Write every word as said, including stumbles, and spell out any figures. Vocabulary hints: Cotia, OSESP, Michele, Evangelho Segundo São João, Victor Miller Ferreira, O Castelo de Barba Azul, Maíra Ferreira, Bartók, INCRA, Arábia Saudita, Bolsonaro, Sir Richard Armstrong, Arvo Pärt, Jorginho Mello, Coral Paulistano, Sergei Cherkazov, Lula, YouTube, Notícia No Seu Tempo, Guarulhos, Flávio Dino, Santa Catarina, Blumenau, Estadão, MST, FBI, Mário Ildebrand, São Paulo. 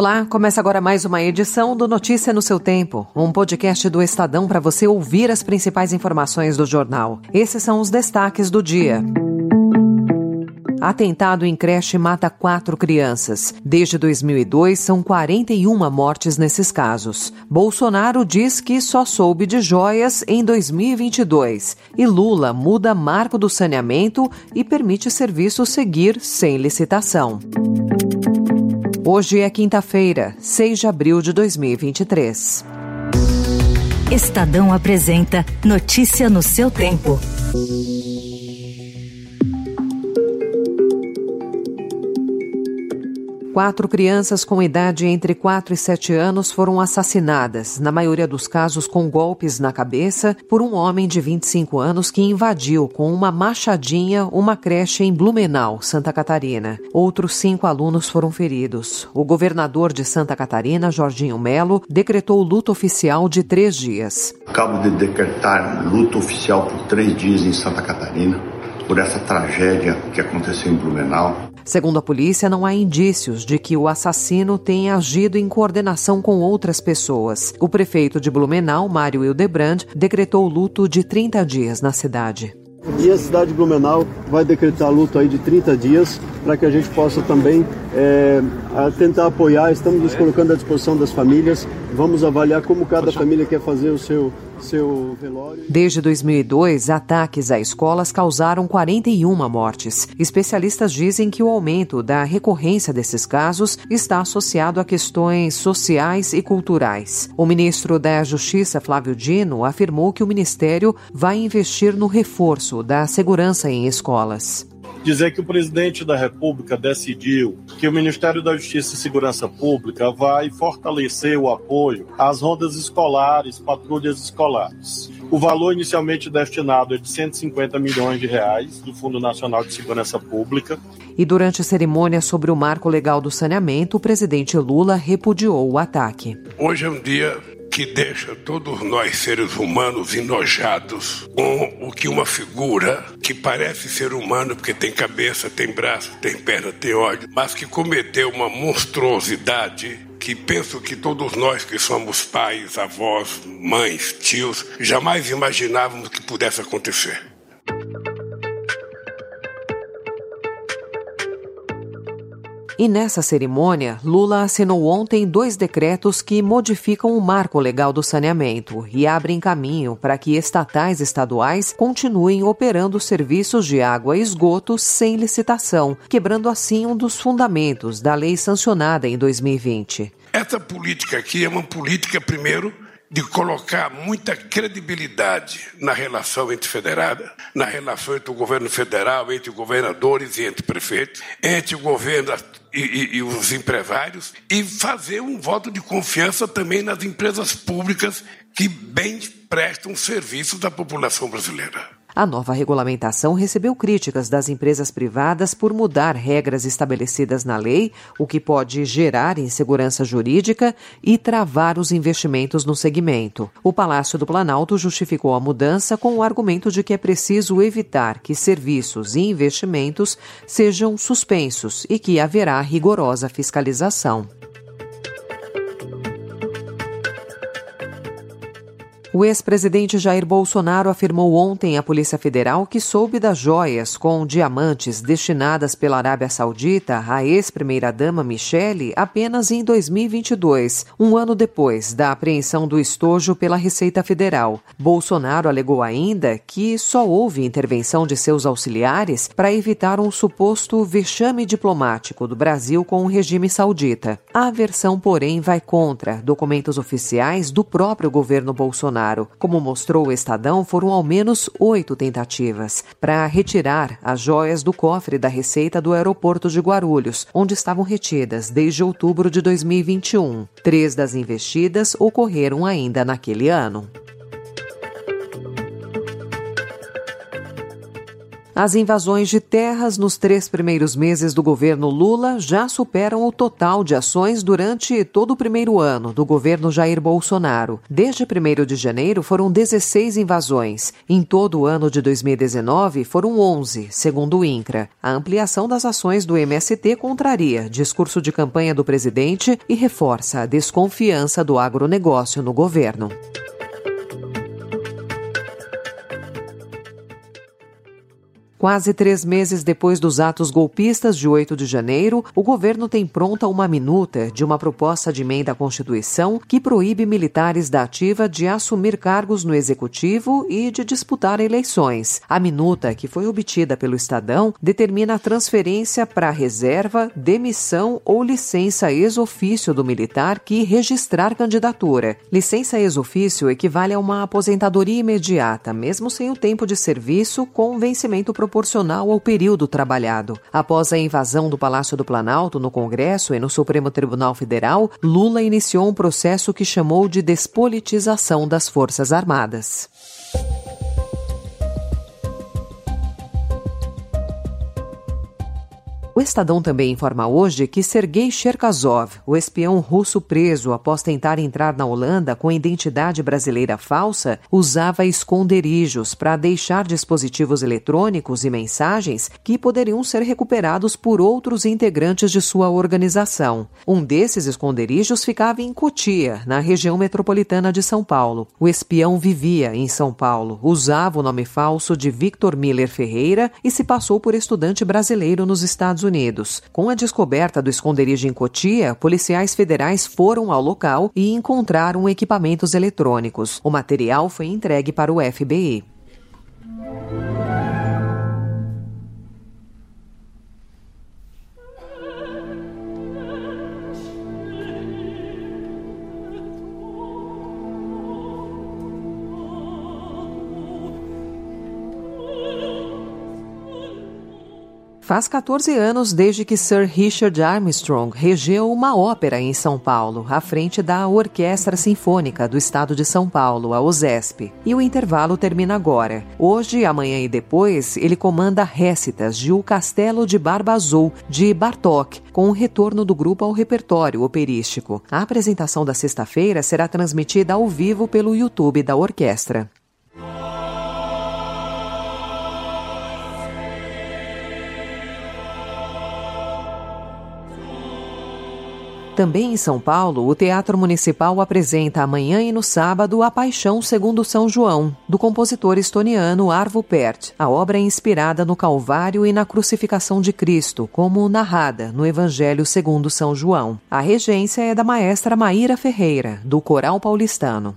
Olá, começa agora mais uma edição do Notícia No Seu Tempo, um podcast do Estadão para você ouvir as principais informações do jornal. Esses são os destaques do dia. Atentado em creche mata quatro crianças. Desde dois mil e dois, são quarenta e uma mortes nesses casos. Bolsonaro diz que só soube de joias em dois mil e vinte e dois. E Lula muda marco do saneamento e permite serviço seguir sem licitação. Hoje é quinta-feira, seis de abril de dois mil e vinte e três. Estadão apresenta Notícia no seu tempo. Quatro crianças com idade entre quatro e sete anos foram assassinadas, na maioria dos casos com golpes na cabeça, por um homem de vinte e cinco anos que invadiu com uma machadinha uma creche em Blumenau, Santa Catarina. Outros cinco alunos foram feridos. O governador de Santa Catarina, Jorginho Mello, decretou luto oficial de três dias. Acabo de decretar luto oficial por três dias em Santa Catarina, por essa tragédia que aconteceu em Blumenau. Segundo a polícia, não há indícios de que o assassino tenha agido em coordenação com outras pessoas. O prefeito de Blumenau, Mário Ildebrand, decretou luto de trinta dias na cidade. E a cidade de Blumenau vai decretar luto aí de trinta dias para que a gente possa também é, tentar apoiar. Estamos nos colocando à disposição das famílias. Vamos avaliar como cada família quer fazer o seu... Seu velório. Desde dois mil e dois, ataques a escolas causaram quarenta e uma mortes. Especialistas dizem que o aumento da recorrência desses casos está associado a questões sociais e culturais. O ministro da Justiça, Flávio Dino, afirmou que o ministério vai investir no reforço da segurança em escolas. Dizer que o presidente da República decidiu que o Ministério da Justiça e Segurança Pública vai fortalecer o apoio às rondas escolares, patrulhas escolares. O valor inicialmente destinado é de cento e cinquenta milhões de reais do Fundo Nacional de Segurança Pública. E durante a cerimônia sobre o marco legal do saneamento, o presidente Lula repudiou o ataque. Hoje é um dia que deixa todos nós, seres humanos, enojados com o que uma figura que parece ser humano, porque tem cabeça, tem braço, tem perna, tem olho, mas que cometeu uma monstruosidade que penso que todos nós que somos pais, avós, mães, tios, jamais imaginávamos que pudesse acontecer. E nessa cerimônia, Lula assinou ontem dois decretos que modificam o marco legal do saneamento e abrem caminho para que estatais estaduais continuem operando serviços de água e esgoto sem licitação, quebrando assim um dos fundamentos da lei sancionada em dois mil e vinte. Essa política aqui é uma política, primeiro, de colocar muita credibilidade na relação entre federada, na relação entre o governo federal, entre governadores e entre prefeitos, entre o governo e, e, e os empresários, e fazer um voto de confiança também nas empresas públicas que bem prestam serviços à população brasileira. A nova regulamentação recebeu críticas das empresas privadas por mudar regras estabelecidas na lei, o que pode gerar insegurança jurídica e travar os investimentos no segmento. O Palácio do Planalto justificou a mudança com o argumento de que é preciso evitar que serviços e investimentos sejam suspensos e que haverá rigorosa fiscalização. O ex-presidente Jair Bolsonaro afirmou ontem à Polícia Federal que soube das joias com diamantes destinadas pela Arábia Saudita à ex-primeira-dama Michele apenas em dois mil e vinte e dois, um ano depois da apreensão do estojo pela Receita Federal. Bolsonaro alegou ainda que só houve intervenção de seus auxiliares para evitar um suposto vexame diplomático do Brasil com o regime saudita. A versão, porém, vai contra documentos oficiais do próprio governo Bolsonaro. Como mostrou o Estadão, foram ao menos oito tentativas para retirar as joias do cofre da Receita do aeroporto de Guarulhos, onde estavam retidas desde outubro de dois mil e vinte e um. Três das investidas ocorreram ainda naquele ano. As invasões de terras nos três primeiros meses do governo Lula já superam o total de ações durante todo o primeiro ano do governo Jair Bolsonaro. Desde primeiro de janeiro foram dezesseis invasões. Em todo o ano de dois mil e dezenove foram onze, segundo o INCRA. A ampliação das ações do M S T contraria discurso de campanha do presidente e reforça a desconfiança do agronegócio no governo. Quase três meses depois dos atos golpistas de oito de janeiro, o governo tem pronta uma minuta de uma proposta de emenda à Constituição que proíbe militares da ativa de assumir cargos no Executivo e de disputar eleições. A minuta, que foi obtida pelo Estadão, determina a transferência para reserva, demissão ou licença ex-ofício do militar que registrar candidatura. Licença ex-ofício equivale a uma aposentadoria imediata, mesmo sem o tempo de serviço, com vencimento proporcional. proporcional ao período trabalhado. Após a invasão do Palácio do Planalto no Congresso e no Supremo Tribunal Federal, Lula iniciou um processo que chamou de despolitização das Forças Armadas. O Estadão também informa hoje que Sergei Cherkazov, o espião russo preso após tentar entrar na Holanda com identidade brasileira falsa, usava esconderijos para deixar dispositivos eletrônicos e mensagens que poderiam ser recuperados por outros integrantes de sua organização. Um desses esconderijos ficava em Cotia, na região metropolitana de São Paulo. O espião vivia em São Paulo, usava o nome falso de Victor Miller Ferreira e se passou por estudante brasileiro nos Estados Unidos. Unidos. Com a descoberta do esconderijo em Cotia, policiais federais foram ao local e encontraram equipamentos eletrônicos. O material foi entregue para o F B I. Faz quatorze anos desde que Sir Richard Armstrong regeu uma ópera em São Paulo, à frente da Orquestra Sinfônica do Estado de São Paulo, a OSESP. E o intervalo termina agora. Hoje, amanhã e depois, ele comanda récitas de O Castelo de Barba Azul, de Bartók, com o retorno do grupo ao repertório operístico. A apresentação da sexta-feira será transmitida ao vivo pelo YouTube da orquestra. Também em São Paulo, o Teatro Municipal apresenta amanhã e no sábado A Paixão Segundo São João, do compositor estoniano Arvo Pärt. A obra é inspirada no Calvário e na Crucificação de Cristo, como narrada no Evangelho Segundo São João. A regência é da maestra Maíra Ferreira, do Coral Paulistano.